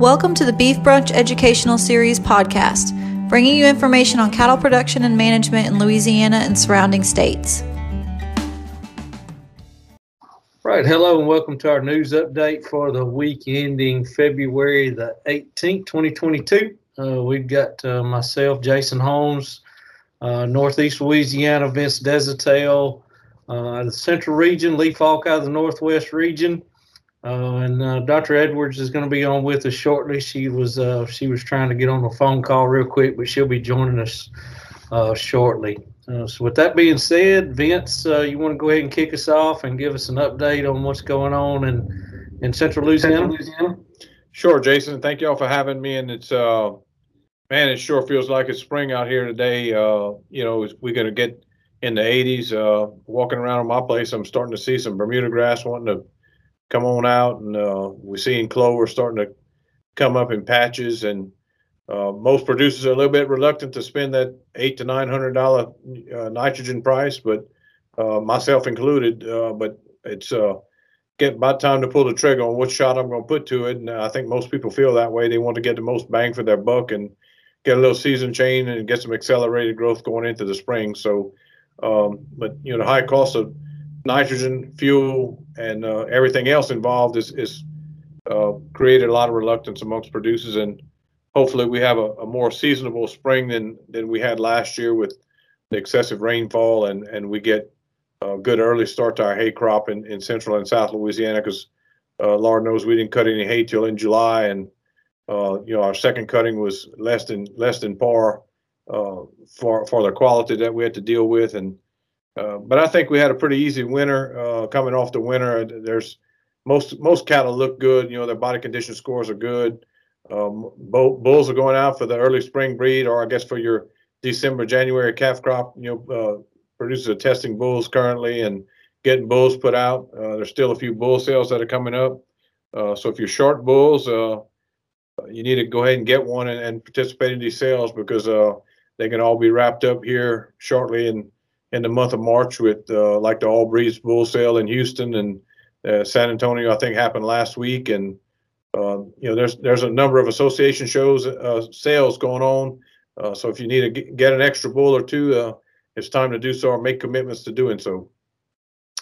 Welcome to the Beef Brunch Educational Series podcast, bringing you information on cattle production and management in Louisiana and surrounding states. Right, hello and welcome to our news update for the week ending February the 18th, 2022. We've got myself, Jason Holmes, Northeast Louisiana, Vince Dezatel, the Central Region, Lee Falk out of the Northwest Region. And Dr. Edwards is going to be on with us shortly. She was trying to get on a phone call real quick, but she'll be joining us shortly. So with that being said, Vince, you want to go ahead and kick us off and give us an update on what's going on in Central Louisiana? Sure, Jason. Thank you all for having me. And it's man, it sure feels like it's spring out here today. You know, we're going to get in the 80s. Walking around my place, I'm starting to see some Bermuda grass wanting to come on out, and we're seeing clover starting to come up in patches, and most producers are a little bit reluctant to spend that $800 to $900 nitrogen price, but myself included. But it's get about time to pull the trigger on what shot I'm going to put to it, and I think most people feel that way. They want to get the most bang for their buck and get a little season change and get some accelerated growth going into the spring. So, but you know, the high cost of nitrogen, fuel, and everything else involved is created a lot of reluctance amongst producers, and hopefully we have a more seasonable spring than we had last year with the excessive rainfall, and we get a good early start to our hay crop in Central and South Louisiana, because Lord knows we didn't cut any hay till in July, and you know, our second cutting was less than par for the quality that we had to deal with. And but I think we had a pretty easy winter. Coming off the winter, there's most cattle look good. You know, their body condition scores are good. Bulls are going out for the early spring breed, or I guess for your December, January calf crop. You know, producers are testing bulls currently and getting bulls put out. There's still a few bull sales that are coming up. So if you're short bulls, you need to go ahead and get one and participate in these sales, because they can all be wrapped up here shortly in the month of March with like the All Breeds bull sale in Houston and San Antonio, I think happened last week. And, you know, there's a number of association shows, sales going on. So if you need to get an extra bull or two, it's time to do so, or make commitments to doing so.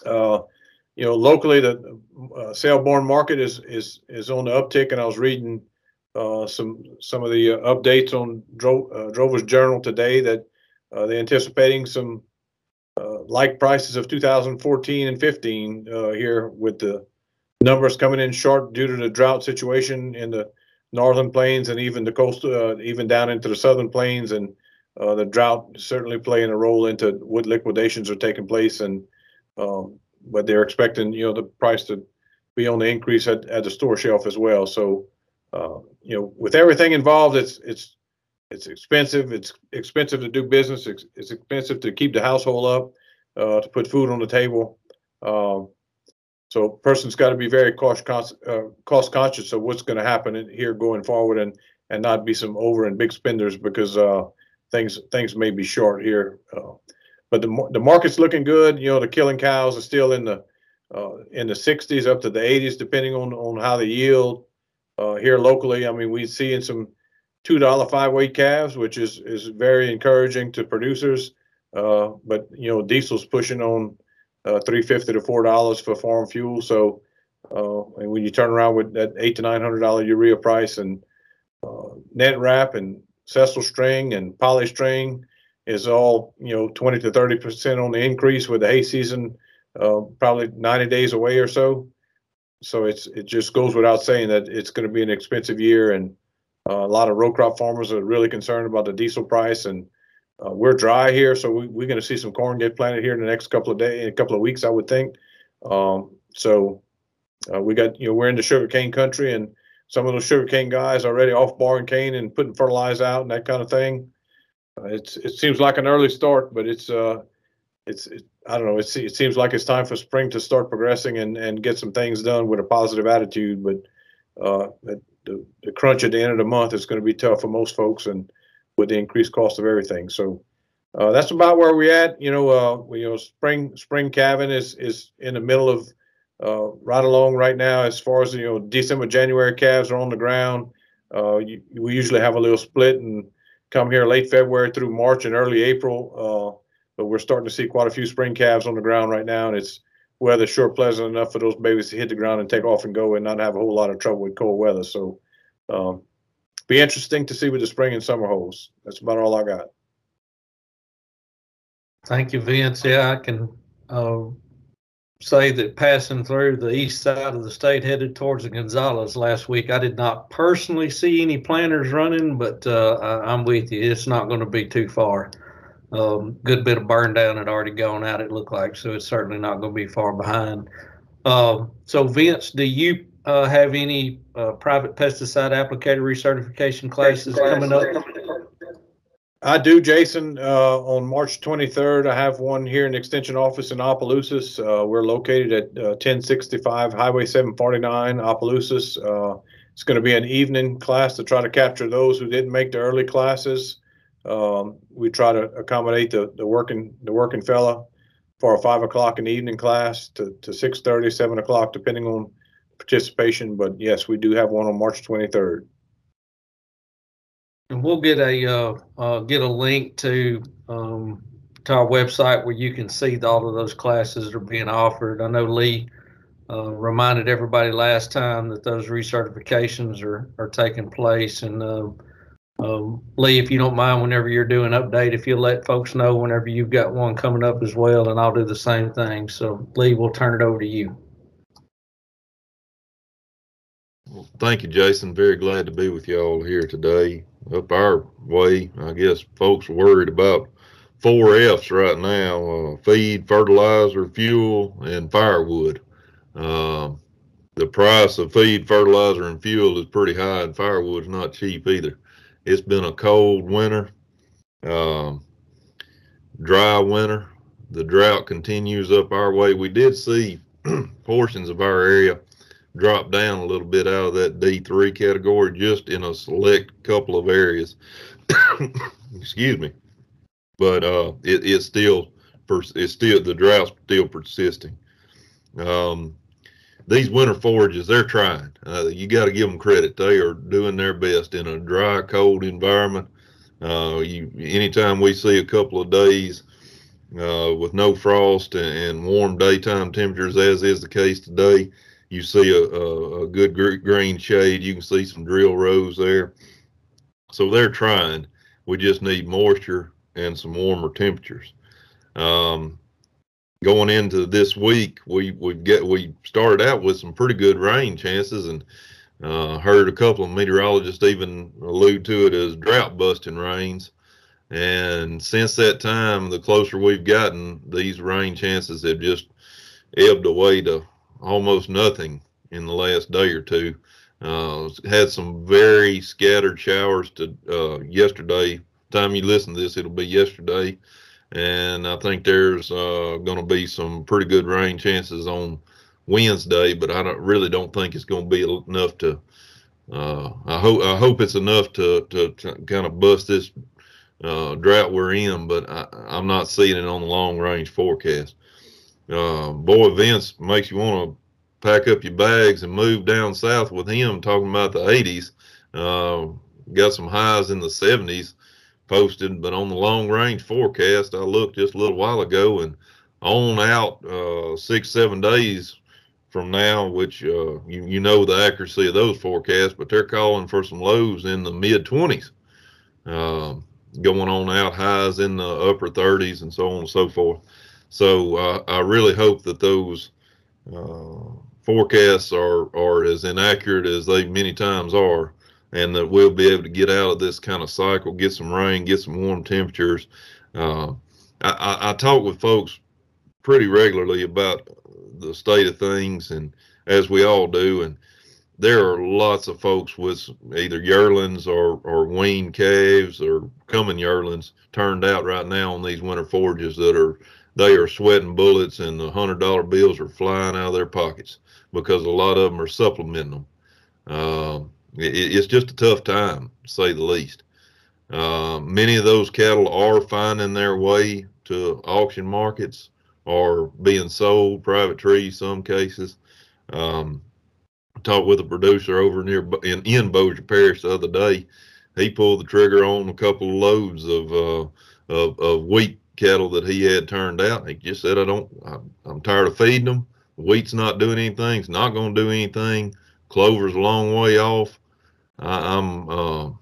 You know, locally, the sale-born market is on the uptick. And I was reading some of the updates on Drover's Journal today that they're anticipating some like prices of 2014 and 15 here, with the numbers coming in short due to the drought situation in the northern plains and even the coastal, even down into the southern plains, and the drought certainly playing a role into what liquidations are taking place. And but they're expecting, you know, the price to be on the increase at the store shelf as well. So you know, with everything involved, it's expensive. It's expensive to do business. It's expensive to keep the household up, to put food on the table. So a person's got to be very cost conscious of what's going to happen here going forward, and not be some over and big spenders, because things may be short here. But the market's looking good. You know, the killing cows are still in the 60s up to the 80s, depending on how they yield. Here locally, I mean, we're seeing some $2 five-weight calves, which is very encouraging to producers. But you know, diesel's pushing on $3.50 to $4 for farm fuel. So, and when you turn around with that $800 to $900 urea price, and net wrap and sessile string and poly string is all, you know, 20% to 30% on the increase, with the hay season probably 90 days away or so. So it just goes without saying that it's going to be an expensive year. And a lot of row crop farmers are really concerned about the diesel price, and we're dry here, so we're going to see some corn get planted here in the next couple of days, in a couple of weeks, I would think. So we got, you know, we're in the sugarcane country, and some of those sugarcane guys already off barn cane and putting fertilizer out and that kind of thing. It seems like an early start, but I don't know. It seems like it's time for spring to start progressing and get some things done with a positive attitude, but. The crunch at the end of the month is going to be tough for most folks, and with the increased cost of everything. So that's about where we're at. You know, spring calving is in the middle of right along right now. As far as, you know, December, January calves are on the ground. We usually have a little split and come here late February through March and early April. But we're starting to see quite a few spring calves on the ground right now, and it's weather sure pleasant enough for those babies to hit the ground and take off and go and not have a whole lot of trouble with cold weather. So be interesting to see with the spring and summer holds. That's about all I got. Thank you, Vince. Yeah, I can say that passing through the east side of the state headed towards the Gonzales last week, I did not personally see any planters running, but I'm with you. It's not going to be too far. Good bit of burn down had already gone out, it looked like, so it's certainly not going to be far behind. So Vince, do you have any private pesticide applicator recertification classes coming up? I do, Jason. On March 23rd, I have one here in the Extension Office in Opelousas. We're located at 1065 Highway 749, Opelousas. It's going to be an evening class to try to capture those who didn't make the early classes. We try to accommodate the working fella for a 5 o'clock in the evening class to 6:30, 7 o'clock, depending on participation. But yes, we do have one on March 23rd. And we'll get a link to our website where you can see all of those classes that are being offered. I know Lee reminded everybody last time that those recertifications are taking place, and Lee, if you don't mind, whenever you're doing update, if you'll let folks know whenever you've got one coming up as well, and I'll do the same thing. So, Lee, we'll turn it over to you. Well, thank you, Jason. Very glad to be with y'all here today. Up our way, I guess folks worried about 4 F's right now, feed, fertilizer, fuel, and firewood. The price of feed, fertilizer, and fuel is pretty high, and firewood's not cheap either. It's been a cold winter, dry winter. The drought continues up our way. We did see portions of our area drop down a little bit out of that D3 category, just in a select couple of areas. Excuse me. But the drought's still persisting. These winter forages, they're trying. You got to give them credit. They are doing their best in a dry, cold environment. Anytime we see a couple of days with no frost and warm daytime temperatures, as is the case today, you see a good green shade. You can see some drill rows there. So they're trying. We just need moisture and some warmer temperatures. Going into this week, we started out with some pretty good rain chances, and heard a couple of meteorologists even allude to it as drought-busting rains. And since that time, the closer we've gotten, these rain chances have just ebbed away to almost nothing in the last day or two. Had some very scattered showers yesterday. Time you listen to this, it'll be yesterday. And I think there's going to be some pretty good rain chances on Wednesday, but I really don't think it's going to be enough to. I hope it's enough to kind of bust this drought we're in, but I'm not seeing it on the long range forecast. Boy, Vince makes you want to pack up your bags and move down south with him. Talking about the 80s, got some highs in the 70s. Posted, but on the long range forecast, I looked just a little while ago, and on out 6-7 days from now, which you know the accuracy of those forecasts, but they're calling for some lows in the mid-20s, going on out highs in the upper 30s, and so on and so forth. So I really hope that those forecasts are as inaccurate as they many times are, and that we'll be able to get out of this kind of cycle, get some rain, get some warm temperatures. I talk with folks pretty regularly about the state of things, and as we all do, and there are lots of folks with either yearlings or weaned calves or coming yearlings turned out right now on these winter forages they are sweating bullets, and the $100 bills are flying out of their pockets because a lot of them are supplementing them. It's just a tough time, to say the least. Many of those cattle are finding their way to auction markets or being sold, private trees, some cases. talked with a producer over near in Bossier Parish the other day. He pulled the trigger on a couple of loads of wheat cattle that he had turned out. He just said, I'm tired of feeding them. Wheat's not doing anything. It's not going to do anything. Clover's a long way off. I'm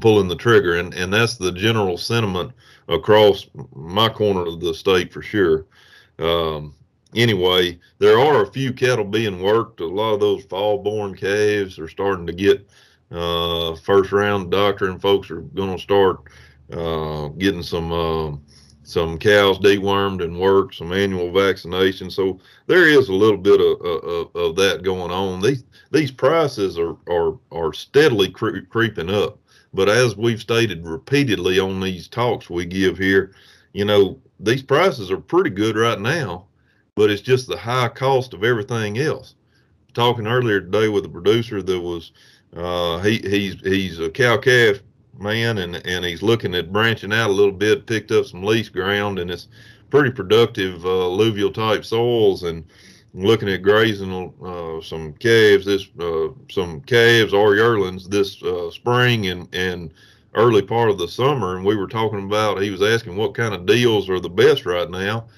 pulling the trigger, and that's the general sentiment across my corner of the state for sure. Anyway, there are a few cattle being worked. A lot of those fall-born calves are starting to get first-round doctoring. Folks are going to start getting some cows dewormed and worked, some annual vaccination. So there is a little bit of that going on. These prices are steadily creeping up. But as we've stated repeatedly on these talks we give here, you know, these prices are pretty good right now, but it's just the high cost of everything else. Talking earlier today with a producer that was, he's a cow-calf man, and he's looking at branching out a little bit, picked up some lease ground, and it's pretty productive alluvial-type soils, and looking at grazing some calves or yearlings this spring and early part of the summer. And we were talking about, he was asking what kind of deals are the best right now,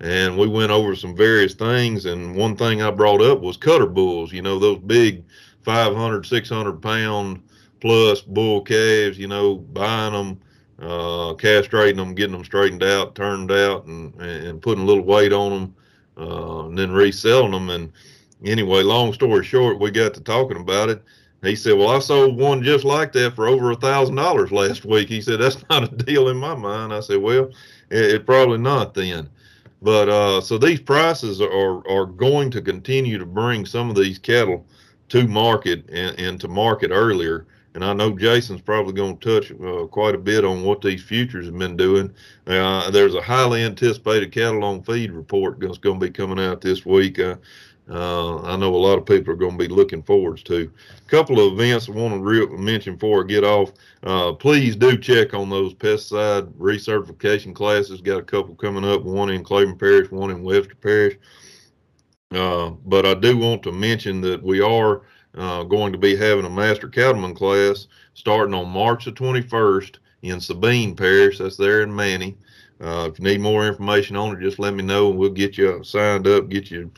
and we went over some various things, and one thing I brought up was cutter bulls, you know, those big 500, 600 pound plus bull calves, you know, buying them, castrating them, getting them straightened out, turned out, and putting a little weight on them, and then reselling them. And anyway, long story short, we got to talking about it. He said, well, I sold one just like that for over $1,000 last week. He said, that's not a deal in my mind. I said, well, it probably not then. But so these prices are going to continue to bring some of these cattle to market and to market earlier. And I know Jason's probably going to touch quite a bit on what these futures have been doing. There's a highly anticipated cattle on feed report that's going to be coming out this week. I know a lot of people are going to be looking forward to. A couple of events I want to mention before I get off. Please do check on those pesticide recertification classes. Got a couple coming up, one in Claiborne Parish, one in Webster Parish. But I do want to mention that we are going to be having a master cattleman class starting on March the 21st in Sabine Parish. That's there in Manny. If you need more information on it, just let me know, and we'll get you signed up, get you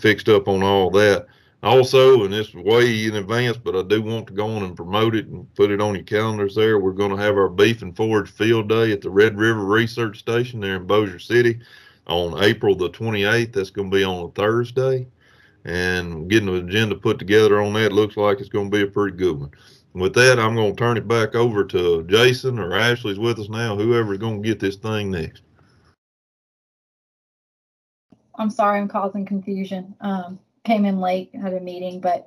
fixed up on all that. Also, and it's way in advance, but I do want to go on and promote it and put it on your calendars there. We're going to have our Beef and Forage Field Day at the Red River Research Station there in Bossier City on April the 28th. That's going to be on a Thursday. And getting an agenda put together on that looks like it's going to be a pretty good one. With that, I'm going to turn it back over to Jason, or Ashley's with us now, whoever's going to get this thing next. I'm sorry I'm causing confusion. Came in late, had a meeting, but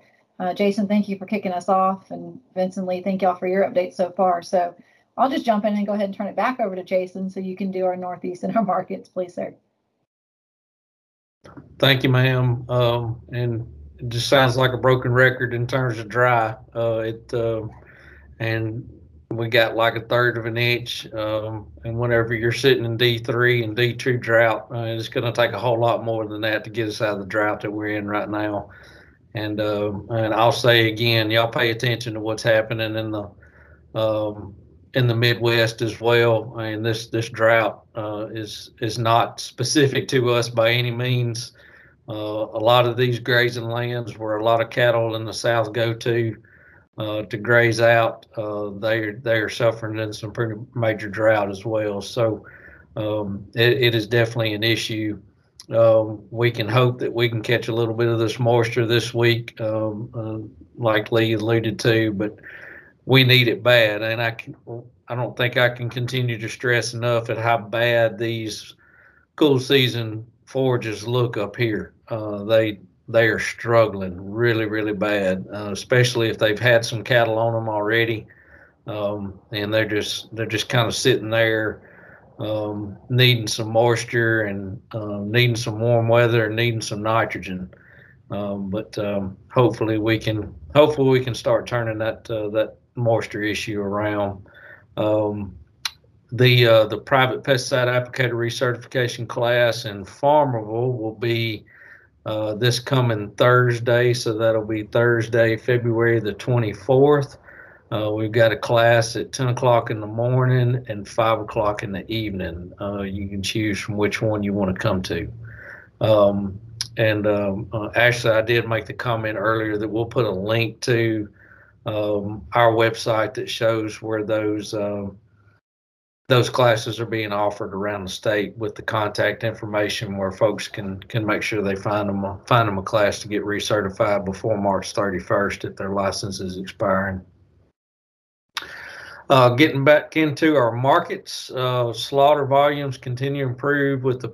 Jason, thank you for kicking us off, and Vince and Lee, thank y'all for your updates so far. So I'll just jump in and go ahead and turn it back over to Jason so you can do our Northeast and our markets, please, sir. Thank you, ma'am. And it just sounds like a broken record in terms of dry. And we got like 1/3 of an inch. And whenever you're sitting in D3 and D2 drought, it's going to take a whole lot more than that to get us out of the drought that we're in right now. And I'll say again, y'all pay attention to what's happening in the Midwest as well. I mean, this drought is not specific to us by any means. A lot of these grazing lands where a lot of cattle in the South go to graze out, they are suffering in some pretty major drought as well. So it is definitely an issue. We can hope that we can catch a little bit of this moisture this week, like Lee alluded to, but we need it bad, and I don't think I can continue to stress enough at how bad these cool season forages look up here. They are struggling really, really bad, especially if they've had some cattle on them already, and they're just kind of sitting there, needing some moisture and needing some warm weather and needing some nitrogen. But hopefully we can start turning that moisture issue around. The private pesticide applicator recertification class in Farmable will be this coming Thursday, so that'll be Thursday, February the 24th. We've got a class at 10 o'clock in the morning and 5 o'clock in the evening. You can choose from which one you want to come to. Actually, I did make the comment earlier that we'll put a link to our website that shows where those classes are being offered around the state, with the contact information where folks can make sure they find them a class to get recertified before March 31st if their license is expiring. Getting back into our markets, slaughter volumes continue to improve with the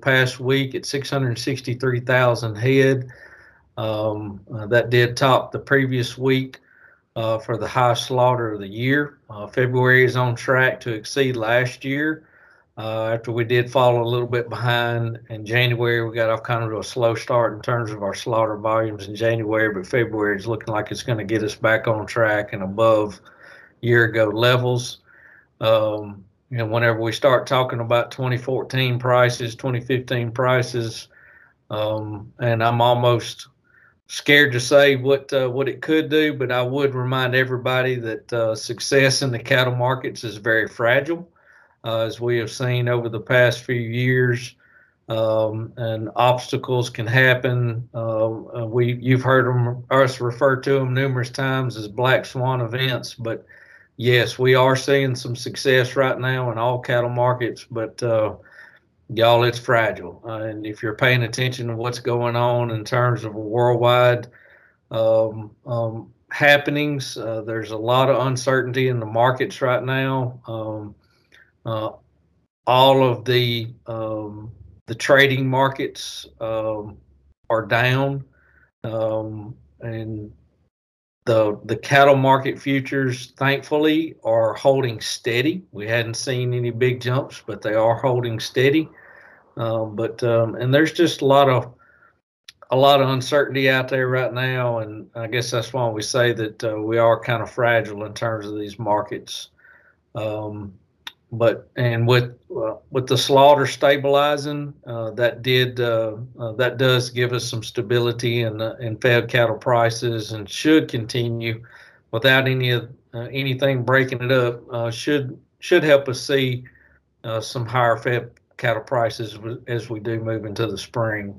past week at 663,000 head. That did top the previous week for the highest slaughter of the year. February is on track to exceed last year. After we did fall a little bit behind in January, we got off kind of to a slow start in terms of our slaughter volumes in January, but February is looking like it's going to get us back on track and above year ago levels. And whenever we start talking about 2014 prices, 2015 prices, and I'm almost scared to say what it could do, but I would remind everybody that success in the cattle markets is very fragile, as we have seen over the past few years, and obstacles can happen. You've heard us refer to them numerous times as black swan events, but yes, we are seeing some success right now in all cattle markets, but y'all, it's fragile. And if you're paying attention to what's going on in terms of worldwide happenings, there's a lot of uncertainty in the markets right now. All of the trading markets are down, and the cattle market futures, thankfully, are holding steady. We hadn't seen any big jumps, but they are holding steady. And there's just a lot of uncertainty out there right now, and I guess that's why we say that we are kind of fragile in terms of these markets. With the slaughter stabilizing, that does give us some stability in fed cattle prices, and should continue without anything breaking it up. Should help us see some higher fed cattle prices as we do move into the spring.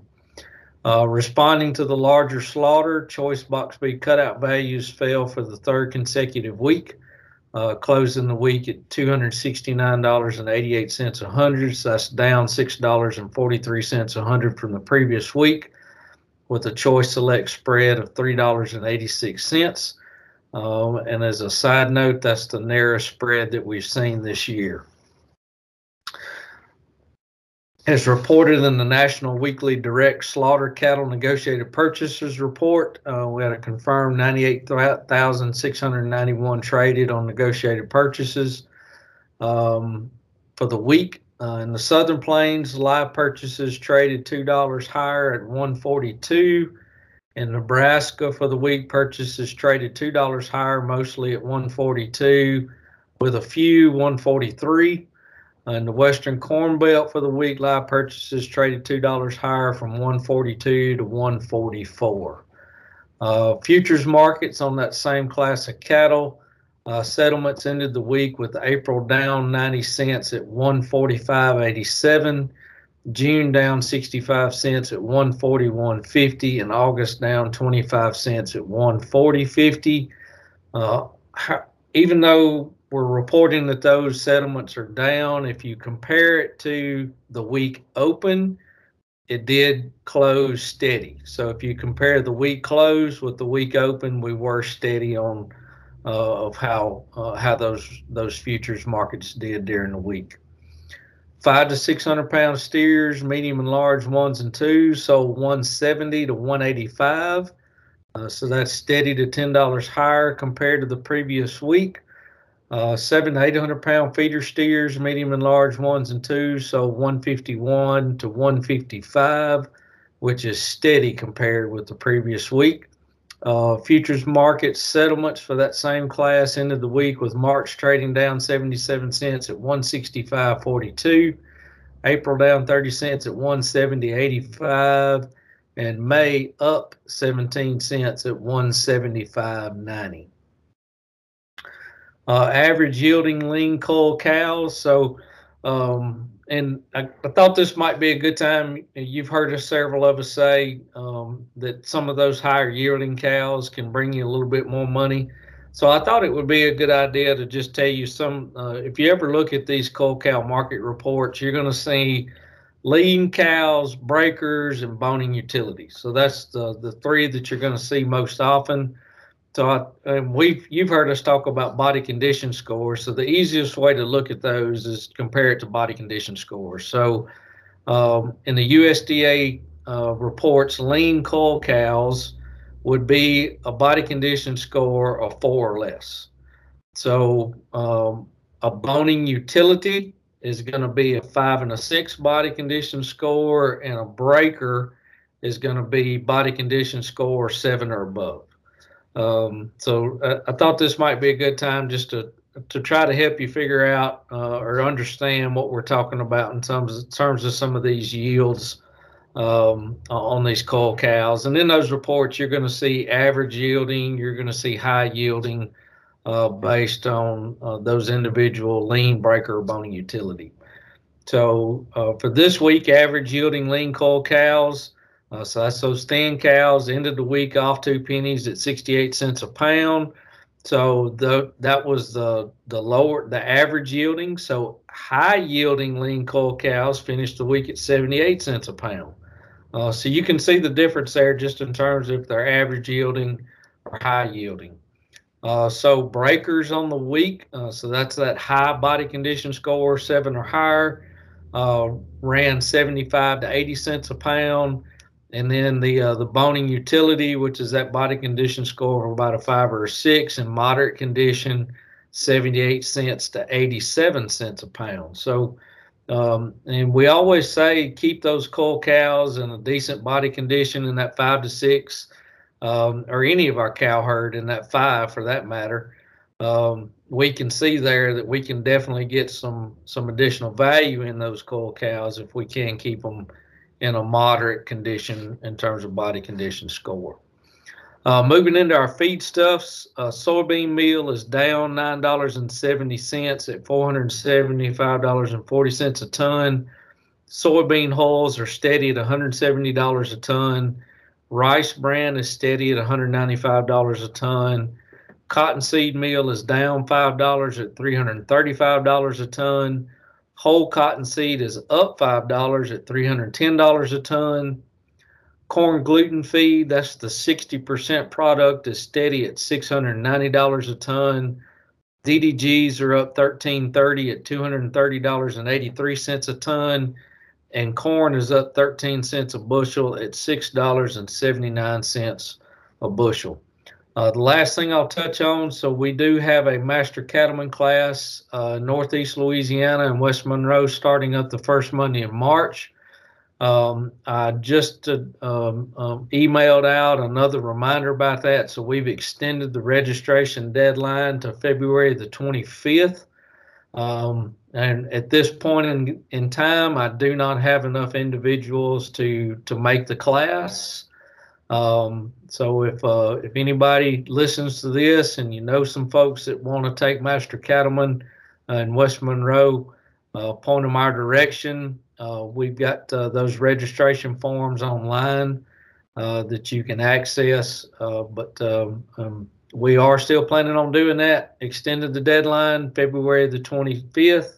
Responding to the larger slaughter, choice box B cutout values fell for the third consecutive week, closing the week at $269.88 a hundred. So that's down $6.43 a hundred from the previous week, with a choice select spread of $3.86. And as a side note, that's the narrowest spread that we've seen this year. As reported in the National Weekly Direct Slaughter Cattle Negotiated Purchasers Report, we had a confirmed 98,691 traded on negotiated purchases for the week. In the Southern Plains, live purchases traded $2 higher at $142. In Nebraska for the week, purchases traded $2 higher, mostly at $142, with a few $143. In the Western Corn Belt for the week, live purchases traded $2 higher from $142 to $144. Futures markets on that same class of cattle, settlements ended the week with April down 90 cents at 145.87, June down 65 cents at 141.50, and August down 25 cents at 140.50. Even though we're reporting that those settlements are down, if you compare it to the week open, it did close steady. So if you compare the week close with the week open, we were steady on of how those futures markets did during the week. 5 to 600 pound steers, medium and large ones and twos, sold 170 to 185. So that's steady to $10 higher compared to the previous week. 7 to 800 pound feeder steers, medium and large ones and twos, so 151 to 155, which is steady compared with the previous week. Futures market settlements for that same class ended the week with March trading down 77 cents at 165.42, April down 30 cents at 170.85, and May up 17 cents at 175.90. Average yielding lean cull cows. So, and I thought this might be a good time. You've heard us, several of us say that some of those higher yielding cows can bring you a little bit more money. So I thought it would be a good idea to just tell you some, if you ever look at these cull cow market reports, you're going to see lean cows, breakers, and boning utilities. So that's the three that you're going to see most often. So you've heard us talk about body condition scores. So the easiest way to look at those is to compare it to body condition scores. So in the USDA reports, lean cull cows would be a body condition score of 4 or less. So a boning utility is going to be a 5 and a 6 body condition score, and a breaker is going to be body condition score 7 or above. So I thought this might be a good time just to try to help you figure out or understand what we're talking about in terms of some of these yields on these cull cows. And in those reports, you're going to see average yielding, you're going to see high yielding based on those individual lean, breaker, boning utility. So for this week, average yielding lean cull cows, so that's those thin cows, ended the week off 2 pennies at 68 cents a pound. So that was the average yielding. So high yielding lean cull cows finished the week at 78 cents a pound. So you can see the difference there just in terms of if they're average yielding or high yielding. So breakers on the week, so that's that high body condition score, 7 or higher, ran 75 to 80 cents a pound. And then the boning utility, which is that body condition score of about a 5 or a 6, and moderate condition, 78 cents to 87 cents a pound. So, and we always say keep those cull cows in a decent body condition in that 5 to 6, or any of our cow herd in that 5 for that matter. We can see there that we can definitely get some additional value in those cull cows if we can keep them in a moderate condition in terms of body condition score. Moving into our feedstuffs, soybean meal is down $9.70 at $475.40 a ton. Soybean hulls are steady at $170 a ton. Rice bran is steady at $195 a ton. Cottonseed meal is down $5 at $335 a ton. Whole cottonseed is up $5 at $310 a ton. Corn gluten feed, that's the 60% product, is steady at $690 a ton. DDGs are up $13.30 at $230.83 a ton. And corn is up 13 cents a bushel at $6.79 a bushel. The last thing I'll touch on, so we do have a master cattleman class Northeast Louisiana and West Monroe starting up the first Monday in March. I just emailed out another reminder about that. So we've extended the registration deadline to February the 25th. And at this point in time, I do not have enough individuals to make the class. So if anybody listens to this and you know some folks that want to take master cattleman in West Monroe, point them our direction. We've got those registration forms online that you can access, but we are still planning on doing that. Extended the deadline, February the 25th.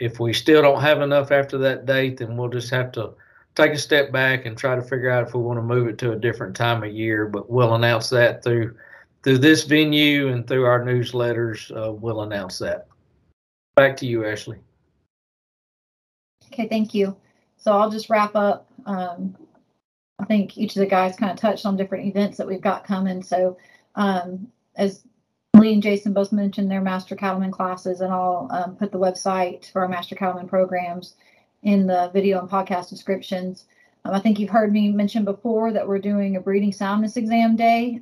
If we still don't have enough after that date, then we'll just have to take a step back and try to figure out if we want to move it to a different time of year, but we'll announce that through this venue and through our newsletters. We'll announce that. Back to you, Ashley. Okay, thank you. So I'll just wrap up. I think each of the guys kind of touched on different events that we've got coming. So as Lee and Jason both mentioned, their Master Cattleman classes, and I'll put the website for our Master Cattleman programs in the video and podcast descriptions. I think you've heard me mention before that we're doing a breeding soundness exam day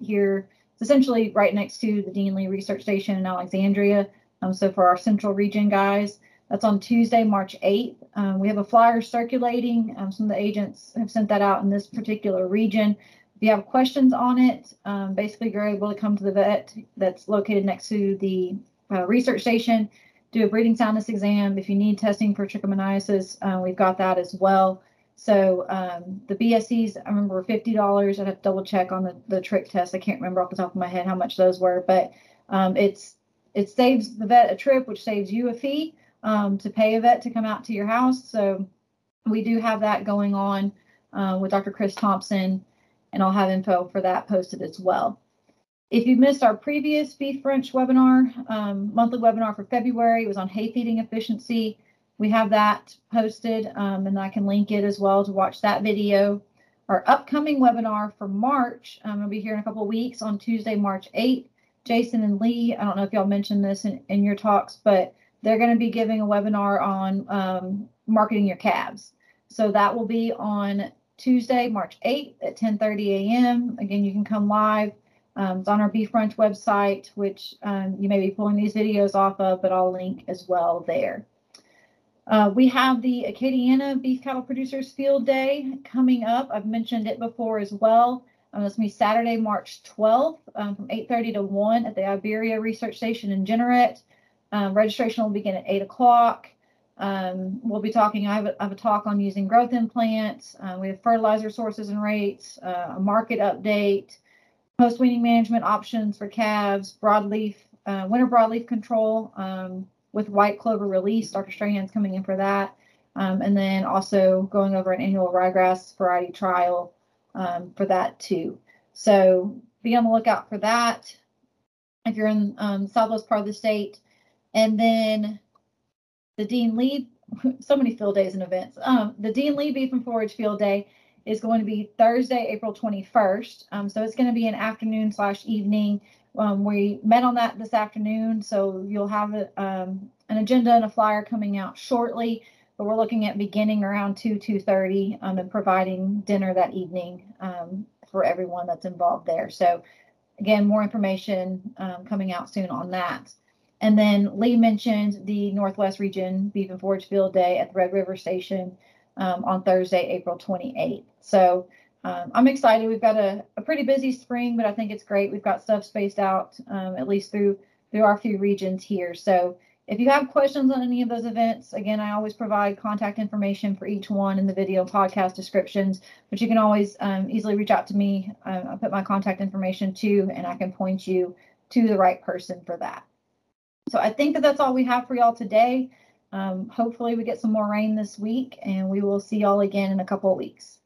here. It's essentially right next to the Dean Lee Research Station in Alexandria. So for our central region guys, That's on Tuesday, March 8th. We have a flyer circulating. Some of the agents have sent that out in this particular region. If you have questions on it, basically you're able to come to the vet that's located next to the research station, do a breeding soundness exam. If you need testing for trichomoniasis, we've got that as well. So the BSCs, I remember, were $50. I'd have to double check on the trick test. I can't remember off the top of my head how much those were, but it saves the vet a trip, which saves you a fee. To pay a vet to come out to your house. So we do have that going on with Dr. Chris Thompson, and I'll have info for that posted as well. If you missed our previous Beef Brunch webinar, monthly webinar for February, it was on hay feeding efficiency. We have that posted, and I can link it as well to watch that video. Our upcoming webinar for March, I'm going to be here in a couple of weeks on Tuesday, March 8th. Jason and Lee, I don't know if y'all mentioned this in your talks, but they're going to be giving a webinar on marketing your calves. So that will be on Tuesday, March 8th at 10:30 a.m. Again, you can come live. It's on our Beef Brunch website, which you may be pulling these videos off of, but I'll link as well there. We have the Acadiana Beef Cattle Producers Field Day coming up. I've mentioned it before as well. That's going to be Saturday, March 12th from 8:30 to 1 at the Iberia Research Station in Generate. Registration will begin at 8 o'clock. We'll be talking, I have a talk on using growth implants. We have fertilizer sources and rates, a market update, post-weaning management options for calves, broadleaf, winter broadleaf control with white clover release. Dr. Strahan's coming in for that. And then also going over an annual ryegrass variety trial for that too. So be on the lookout for that if you're in the southwest part of the state. And then the Dean Lee, so many field days and events. The Dean Lee Beef and Forage Field Day is going to be Thursday, April 21st. So it's going to be an afternoon/evening. We met on that this afternoon, so you'll have an agenda and a flyer coming out shortly. But we're looking at beginning around 2:30, and providing dinner that evening for everyone that's involved there. So again, more information coming out soon on that. And then Lee mentioned the Northwest Region Beef and Forage Field Day at the Red River Station on Thursday, April 28th. So I'm excited. We've got a pretty busy spring, but I think it's great. We've got stuff spaced out at least through our few regions here. So if you have questions on any of those events, again, I always provide contact information for each one in the video podcast descriptions, but you can always easily reach out to me. I'll put my contact information too, and I can point you to the right person for that. So I think that's all we have for y'all today. Hopefully we get some more rain this week, and we will see y'all again in a couple of weeks.